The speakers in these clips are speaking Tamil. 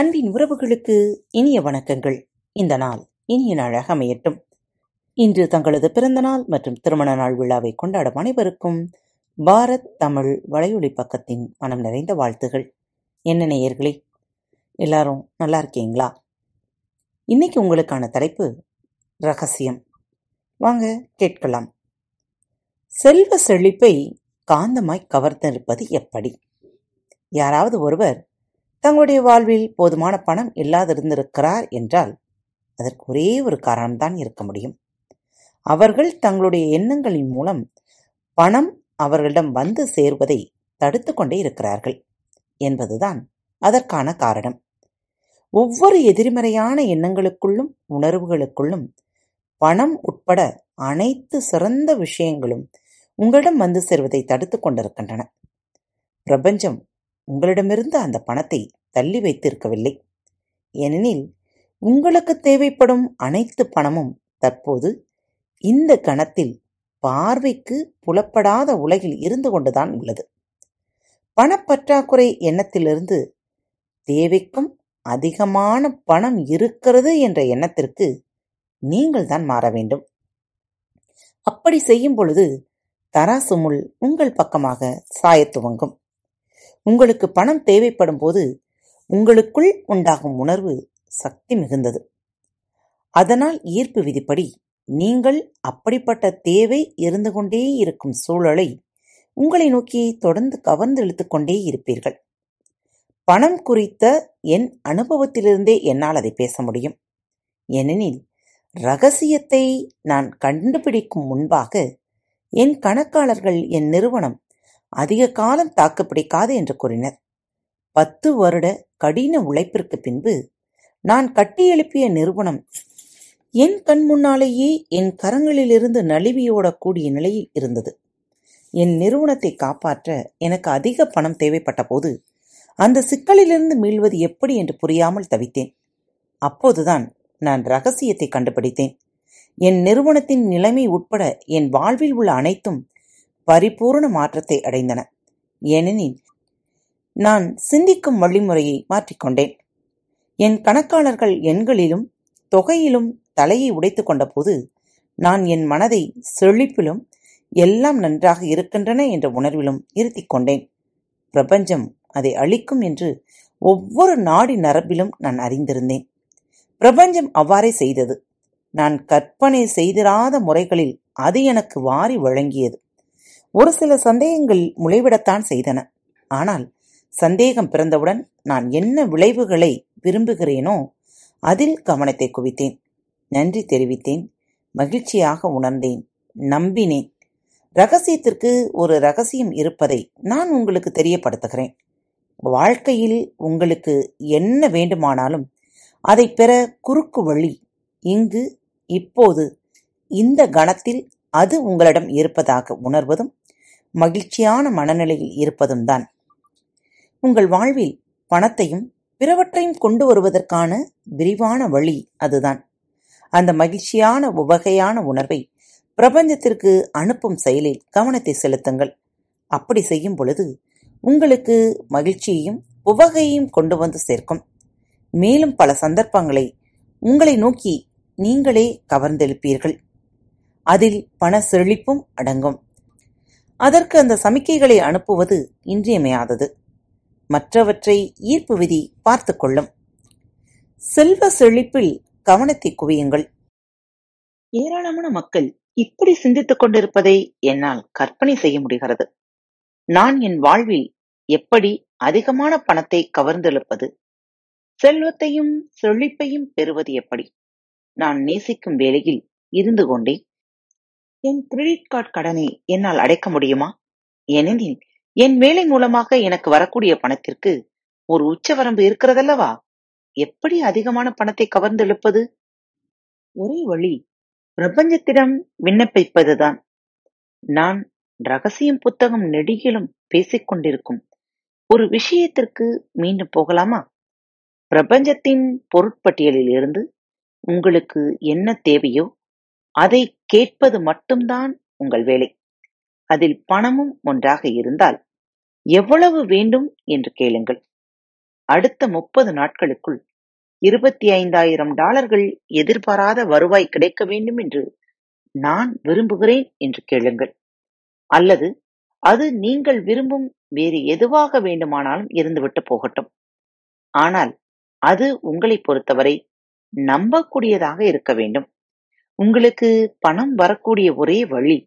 அன்பின் உறவுகளுக்கு இனிய வணக்கங்கள். இந்த நாள் இனிய நாளாக அமையட்டும். இன்று தங்களது பிறந்த நாள் மற்றும் திருமண நாள் விழாவை கொண்டாடும் அனைவருக்கும் பாரத் தமிழ் வலையொலி பக்கத்தின் மனம் நிறைந்த வாழ்த்துகள். என்ன நேயர்களே, எல்லாரும் நல்லா இருக்கீங்களா? இன்னைக்கு உங்களுக்கான தலைப்பு ரகசியம். வாங்க கேட்கலாம். செல்வ செழிப்பை காந்தமாய் கவர்ந்திருப்பது எப்படி? யாராவது ஒருவர் தங்களுடைய வாழ்வில் போதுமான பணம் இல்லாதிருந்திருக்கிறார் என்றால் அதற்கு ஒரே ஒரு காரணம்தான் இருக்க முடியும். அவர்கள் தங்களுடைய எண்ணங்களின் மூலம் பணம் அவர்களிடம் வந்து சேர்வதை தடுத்து கொண்டே இருக்கிறார்கள் என்பதுதான் அதற்கான காரணம். ஒவ்வொரு எதிர்மறையான எண்ணங்களுக்குள்ளும் உணர்வுகளுக்குள்ளும் பணம் உட்பட அனைத்து சிறந்த விஷயங்களும் உங்களிடம் வந்து சேர்வதை தடுத்து கொண்டிருக்கின்றன. பிரபஞ்சம் உங்களிடமிருந்து அந்த பணத்தை தள்ளி வைத்திருக்கவில்லை. ஏனெனில் உங்களுக்கு தேவைப்படும் அனைத்து பணமும் தற்போது இந்த கணத்தில் பார்வைக்கு புலப்படாத உலகில் இருந்து கொண்டுதான் உள்ளது. பணப்பற்றாக்குறை எண்ணத்திலிருந்து தேவைக்கும் அதிகமான பணம் இருக்கிறது என்ற எண்ணத்திற்கு நீங்கள் தான் மாற வேண்டும். அப்படி செய்யும் பொழுது தராசு முள் உங்கள் பக்கமாக சாய துவங்கும். உங்களுக்கு பணம் தேவைப்படும் போது உங்களுக்குள் உண்டாகும் உணர்வு சக்தி மிகுந்தது. அதனால் ஈர்ப்பு விதிப்படி நீங்கள் அப்படிப்பட்ட தேவை இருந்து கொண்டே இருக்கும் சூழலை உங்களை நோக்கி தொடர்ந்து கவர்ந்து இழுத்து கொண்டே இருப்பீர்கள். பணம் குறித்த என் அனுபவத்திலிருந்தே என்னால் அதை பேச முடியும். ஏனெனில் ரகசியத்தை நான் கண்டுபிடிக்கும் முன்பாக என் கணக்காளர்கள் என் நிறுவனம் அதிக காலம் தாக்குப்பிடிக்காது என்று கூறினர். 10 வருட கடின உழைப்பிற்கு பின்பு நான் கட்டியெழுப்பிய நிறுவனம் என் கண் முன்னாலேயே என் கரங்களிலிருந்து நழுவியோடக்கூடிய நிலையில் இருந்தது. என் நிறுவனத்தை காப்பாற்ற எனக்கு அதிக பணம் தேவைப்பட்ட போது அந்த சிக்கலிலிருந்து மீள்வது எப்படி என்று புரியாமல் தவித்தேன். அப்போதுதான் நான் ரகசியத்தை கண்டுபிடித்தேன். என் நிறுவனத்தின் நிலைமை உட்பட என் வாழ்வில் உள்ள அனைத்தும் பரிபூர்ண மாற்றத்தை அடைந்தன. ஏனெனில் நான் சிந்திக்கும் வழிமுறையை மாற்றிக்கொண்டேன். என் கணக்காளர்கள் எண்களிலும் தொகையிலும் தலையை உடைத்து கொண்ட போது நான் என் மனதை செழிப்பிலும் எல்லாம் நன்றாக இருக்கின்றன என்ற உணர்விலும் இருத்திக் கொண்டேன். பிரபஞ்சம் அதை அளிக்கும் என்று ஒவ்வொரு நாடி நரம்பிலும் நான் அறிந்திருந்தேன். பிரபஞ்சம் அவ்வாறே செய்தது. நான் கற்பனை செய்திராத முறைகளில் அது எனக்கு வாரி வழங்கியது. ஒரு சில சந்தேகங்கள் முளைவிடத்தான் செய்தன. ஆனால் சந்தேகம் பிறந்தவுடன் நான் என்ன விளைவுகளை விரும்புகிறேனோ அதில் கவனத்தை குவித்தேன். நன்றி தெரிவித்தேன். மகிழ்ச்சியாக உணர்ந்தேன். நம்பினேன். ரகசியத்திற்கு ஒரு ரகசியம் இருப்பதை நான் உங்களுக்கு தெரியப்படுத்துகிறேன். வாழ்க்கையில் உங்களுக்கு என்ன வேண்டுமானாலும் அதை பெற குறுக்கு வழி இங்கு இப்போது இந்த கணத்தில் அது உங்களிடம் இருப்பதாக உணர்வதும் மகிழ்ச்சியான மனநிலையில் இருப்பதும் தான் உங்கள் வாழ்வில் பணத்தையும் பிறவற்றையும் கொண்டு வருவதற்கான விரிவான வழி. அதுதான் அந்த மகிழ்ச்சியான உவகையான உணர்வை பிரபஞ்சத்திற்கு அனுப்பும் செயலில் கவனத்தை செலுத்துங்கள். அப்படி செய்யும் பொழுது உங்களுக்கு மகிழ்ச்சியையும் உவகையையும் கொண்டு வந்து சேர்க்கும். மேலும் பல சந்தர்ப்பங்களை உங்களை நோக்கி நீங்களே கவர்ந்தெழுப்பீர்கள். அதில் பண செழிப்பும் அடங்கும். அதற்கு அந்த சமிக்கைகளை அனுப்புவது இன்றியமையாதது. மற்றவற்றை ஈர்ப்பு விதி பார்த்து கொள்ளும். செல்வ செழிப்பில் கவனத்தை குவியுங்கள். ஏராளமான மக்கள் இப்படி சிந்தித்துக் கொண்டிருப்பதை என்னால் கற்பனை செய்ய முடிகிறது. நான் என் வாழ்வில் எப்படி அதிகமான பணத்தை கவர்ந்தெழுப்பது, செல்வத்தையும் செழிப்பையும் பெறுவது எப்படி? நான் நேசிக்கும் வேலையில் இருந்து கொண்டே என் கிரெடிட் கார்டு கடனை என்னால் அடைக்க முடியுமா? ஏனெனில் என் வேலை மூலமாக எனக்கு வரக்கூடிய பணத்திற்கு ஒரு உச்சவரம்பு இருக்கிறதல்லவா? எப்படி அதிகமான பணத்தை கவர்ந்தெழுப்பது? ஒரே வழி பிரபஞ்சத்திடம் விண்ணப்பிப்பதுதான். நான் ரகசியம் புத்தகம் நெடுகிலும் பேசிக்கொண்டிருக்கும் ஒரு விஷயத்திற்கு மீண்டும் போகலாமா? பிரபஞ்சத்தின் பொருட்பட்டியலில் இருந்து உங்களுக்கு என்ன தேவையோ அதை கேட்பது மட்டும்தான் உங்கள் வேலை. அதில் பணமும் ஒன்றாக இருந்தால் எவ்வளவு வேண்டும் என்று கேளுங்கள். அடுத்த 30 நாட்களுக்குள் $25,000 எதிர்பாராத வருவாய் கிடைக்க வேண்டும் என்று நான் விரும்புகிறேன் என்று கேளுங்கள். அல்லது அது நீங்கள் விரும்பும் வேறு எதுவாக வேண்டுமானாலும் இருந்துவிட்டு போகட்டும். ஆனால் அது உங்களை பொறுத்தவரை நம்பக்கூடியதாக இருக்க வேண்டும். உங்களுக்கு பணம் வரக்கூடிய ஒரே வழி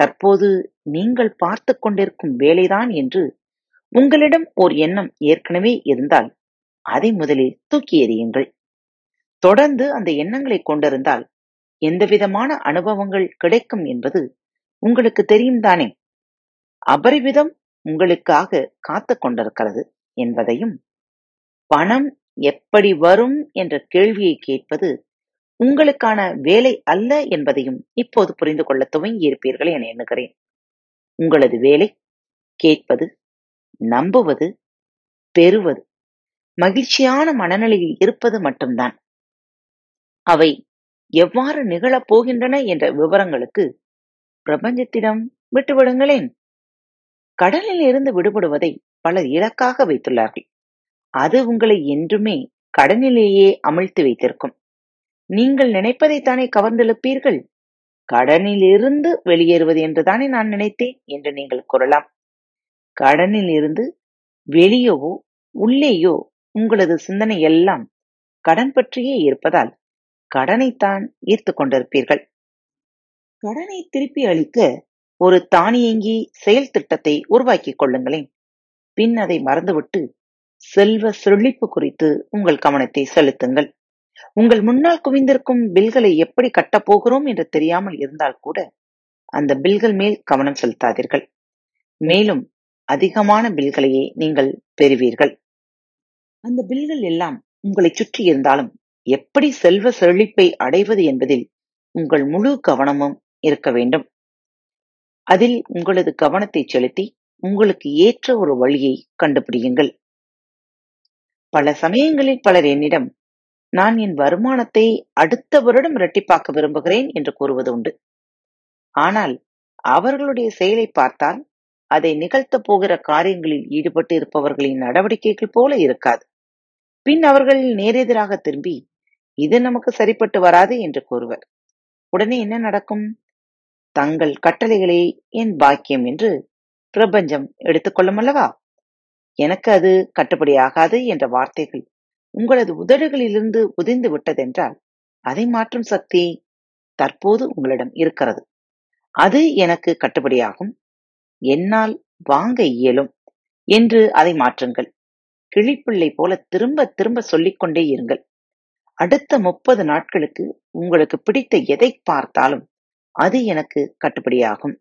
தற்போது நீங்கள் பார்த்து கொண்டிருக்கும் வேலைதான் என்று உங்களிடம் ஒரு எண்ணம் ஏற்கனவே இருந்தால் அதை முதலில் தூக்கி எறியுங்கள். தொடர்ந்து அந்த எண்ணங்களை கொண்டிருந்தால் எந்தவிதமான அனுபவங்கள் கிடைக்கும் என்பது உங்களுக்கு தெரியும் தானே. அபரிவிதம் உங்களுக்காக காத்து கொண்டிருக்கிறது என்பதையும் பணம் எப்படி வரும் என்ற கேள்வியை கேட்பது உங்களுக்கான வேலை அல்ல என்பதையும் இப்போது புரிந்து கொள்ள துவங்கி இருப்பீர்கள் என எண்ணுகிறேன். உங்களது வேலை கேட்பது, நம்புவது, பெறுவது, மகிழ்ச்சியான மனநிலையில் இருப்பது மட்டும்தான். அவை எவ்வாறு நிகழப் போகின்றன என்ற விவரங்களுக்கு பிரபஞ்சத்திடம் விட்டுவிடுங்களேன். கடலில் இருந்து விடுபடுவதை பலர் இலக்காக வைத்துள்ளார்கள். அது உங்களை என்றுமே கடனிலேயே அமிழ்த்து வைத்திருக்கும். நீங்கள் நினைப்பதைத்தானே கவர்ந்தெழுப்பீர்கள். கடனிலிருந்து வெளியேறுவது என்றுதானே நான் நினைத்தேன் என்று நீங்கள் கூறலாம். கடனிலிருந்து வெளியேவோ உள்ளேயோ உங்களது சிந்தனை எல்லாம் கடன் பற்றியே இருப்பதால் கடனைத்தான் ஈர்த்து கொண்டிருப்பீர்கள். கடனை திருப்பி அளிக்க ஒரு தானியங்கி செயல் திட்டத்தை உருவாக்கிக் கொள்ளுங்களேன். பின் அதை மறந்துவிட்டு செல்வ செழிப்பு குறித்து உங்கள் கவனத்தை செலுத்துங்கள். உங்கள் முன்னால் குவிந்திருக்கும் பில்களை எப்படி கட்டப்போகிறோம் என்று தெரியாமல் இருந்தால் கூட அந்த பில்கள் மேல் கவனம் செலுத்தாதீர்கள். மேலும் அதிகமான பில்களையே நீங்கள் பெறுவீர்கள். அந்த பில்கள் எல்லாம் உங்களை சுற்றி இருந்தாலும் எப்படி செல்வ செழிப்பை அடைவது என்பதில் உங்கள் முழு கவனமும் இருக்க வேண்டும். அதில் உங்களது கவனத்தை செலுத்தி உங்களுக்கு ஏற்ற ஒரு வழியை கண்டுபிடியுங்கள். பல சமயங்களில் பலர் என்னிடம் நான் என் வருமானத்தை அடுத்த வருடம் இரட்டிப்பாக்க விரும்புகிறேன் என்று கூறுவது உண்டு. ஆனால் அவர்களுடைய செயலை பார்த்தால் அதை நிகழ்த்தப் போகிற காரியங்களில் ஈடுபட்டு இருப்பவர்களின் நடவடிக்கைகள் போல இருக்காது. பின் அவர்கள் நேரெதிராக திரும்பி இது நமக்கு சரிப்பட்டு வராது என்று கூறுவர். உடனே என்ன நடக்கும்? தங்கள் கட்டளைகளே என் பாக்கியம் என்று பிரபஞ்சம் எடுத்துக்கொள்ளும் அல்லவா? எனக்கு அது கட்டுப்படியாகாது என்ற வார்த்தைகள் உங்களது உதடுகளிலிருந்து உதிர்ந்து விட்டதென்றால் அதை மாற்றும் சக்தி தற்போது உங்களிடம் இருக்கிறது. அது எனக்கு கட்டுப்படியாகும், என்னால் வாங்க இயலும் என்று அதை மாற்றுங்கள். கிளிப்பிள்ளை போல திரும்ப திரும்ப சொல்லிக்கொண்டே இருங்கள். அடுத்த 30 நாட்களுக்கு உங்களுக்கு பிடித்த எதை பார்த்தாலும் அது எனக்கு கட்டுப்படியாகும்,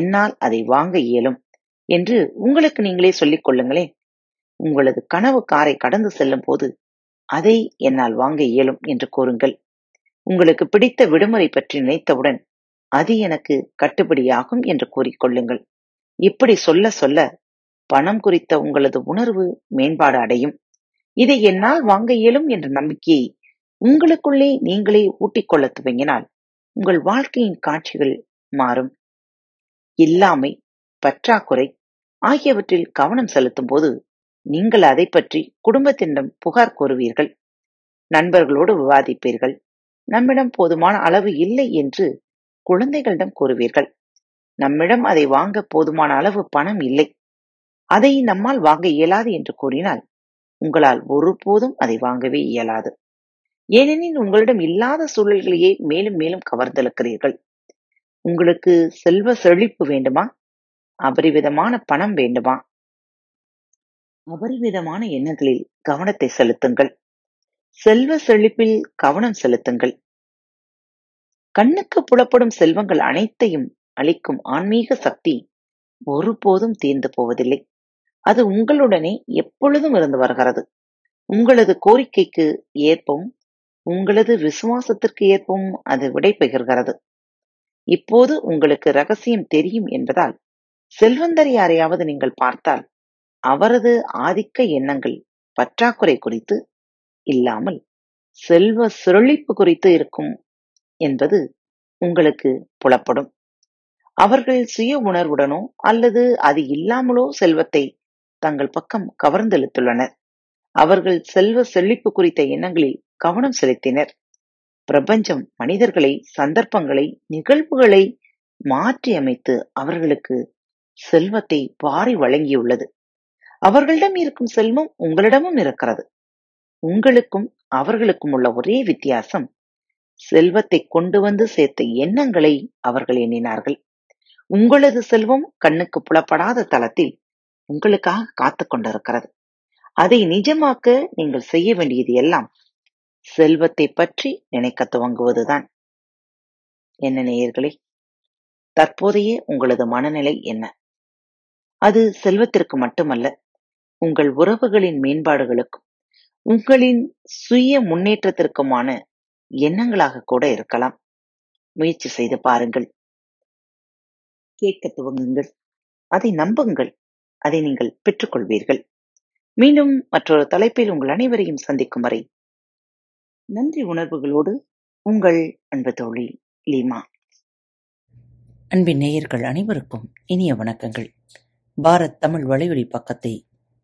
என்னால் அதை வாங்க இயலும் என்று உங்களுக்கு நீங்களே சொல்லிக் கொள்ளுங்களேன். உங்களது கனவு காரை கடந்து செல்லும் போது அதை என்னால் வாங்க இயலும் என்று கூறுங்கள். உங்களுக்கு பிடித்த விடுமுறை பற்றி நினைத்தவுடன் அது எனக்கு கட்டுப்படியாகும் என்று கூறிக்கொள்ளுங்கள். இப்படி சொல்ல சொல்ல பணம் குறித்த உங்களது உணர்வு மேம்பாடு அடையும். இதை என்னால் வாங்க இயலும் என்ற நம்பிக்கையை உங்களுக்குள்ளே நீங்களே ஊட்டிக்கொள்ள துவங்கினால் உங்கள் வாழ்க்கையின் காட்சிகள் மாறும். இல்லாமை, பற்றாக்குறை ஆகியவற்றில் கவனம் செலுத்தும் போது நீங்கள் அதை பற்றி குடும்பத்தினிடம் புகார் கூறுவீர்கள், நண்பர்களோடு விவாதிப்பீர்கள், நம்மிடம் போதுமான அளவு இல்லை என்று குழந்தைகளிடம் கூறுவீர்கள், நம்மிடம் அதை வாங்க போதுமான அளவு பணம் இல்லை, அதை நம்மால் வாங்க இயலாது என்று கூறினால் உங்களால் ஒருபோதும் அதை வாங்கவே இயலாது. ஏனெனில் உங்களிடம் இல்லாத சூழல்களையே மேலும் மேலும் கவர்ந்தெழுக்கிறீர்கள். உங்களுக்கு செல்வ செழிப்பு வேண்டுமா? அபரிவிதமான பணம் வேண்டுமா? அபரிவிதமான எண்ணங்களில் கவனத்தை செலுத்துங்கள். செல்வ செழிப்பில் கவனம் செலுத்துங்கள். கண்ணுக்கு புலப்படும் செல்வங்கள் அனைத்தையும் அளிக்கும் ஆன்மீக சக்தி ஒருபோதும் தீர்ந்து போவதில்லை. அது உங்களுடனே எப்பொழுதும் இருந்து வருகிறது. உங்களது கோரிக்கைக்கு ஏற்பவும் உங்களது விசுவாசத்திற்கு ஏற்பவும் அது விடை பெறுகிறது. இப்போது உங்களுக்கு ரகசியம் தெரியும் என்பதால் செல்வந்தர் யாரையாவது நீங்கள் பார்த்தால் அவரது ஆதிக்க எண்ணங்கள் பற்றாக்குறை குறித்து இல்லாமல் செல்வ செழிப்பு குறித்து இருக்கும் என்பது உங்களுக்கு புலப்படும். அவர்கள் சுய உணர்வுடனோ அல்லது அது இல்லாமலோ செல்வத்தை தங்கள் பக்கம் கவர்ந்தெழுத்துள்ளனர். அவர்கள் செல்வ செழிப்பு குறித்த எண்ணங்களில் கவனம் செலுத்தினர். பிரபஞ்சம் மனிதர்களை, சந்தர்ப்பங்களை, நிகழ்வுகளை மாற்றி அமைத்து அவர்களுக்கு செல்வத்தை வாரி வழங்கியுள்ளது. அவர்களிடம் இருக்கும் செல்வம் உங்களிடமும் இருக்கிறது. உங்களுக்கும் அவர்களுக்கும் உள்ள ஒரே வித்தியாசம், செல்வத்தை கொண்டு வந்து சேர்த்த எண்ணங்களை அவர்கள் எண்ணினார்கள். உங்களது செல்வம் கண்ணுக்கு புலப்படாத தளத்தில் உங்களுக்காக காத்து கொண்டிருக்கிறது. அதை நிஜமாக்க நீங்கள் செய்ய வேண்டியது எல்லாம் செல்வத்தை பற்றி நினைக்க துவங்குவதுதான். என்ன நேயர்களே, தற்போதைய உங்களது மனநிலை என்ன? அது செல்வத்திற்கு மட்டுமல்ல, உங்கள் உறவுகளின் மேம்பாடுகளுக்கும் உங்களின் சுய முன்னேற்றத்திற்குமான எண்ணங்களாக கூட இருக்கலாம். முயற்சி செய்து பாருங்கள். கேட்க துவங்குங்கள், அதை நம்புங்கள், அதை நீங்கள் பெற்றுக்கொள்வீர்கள். மீண்டும் மற்றொரு தலைப்பில் உங்கள் அனைவரையும் சந்திக்கும் வரை நன்றி உணர்வுகளோடு உங்கள் அன்பு தோழி லீமா. அன்பின் நேயர்கள் அனைவருக்கும் இனிய வணக்கங்கள். பாரத் தமிழ் வலையொலி பக்கத்தை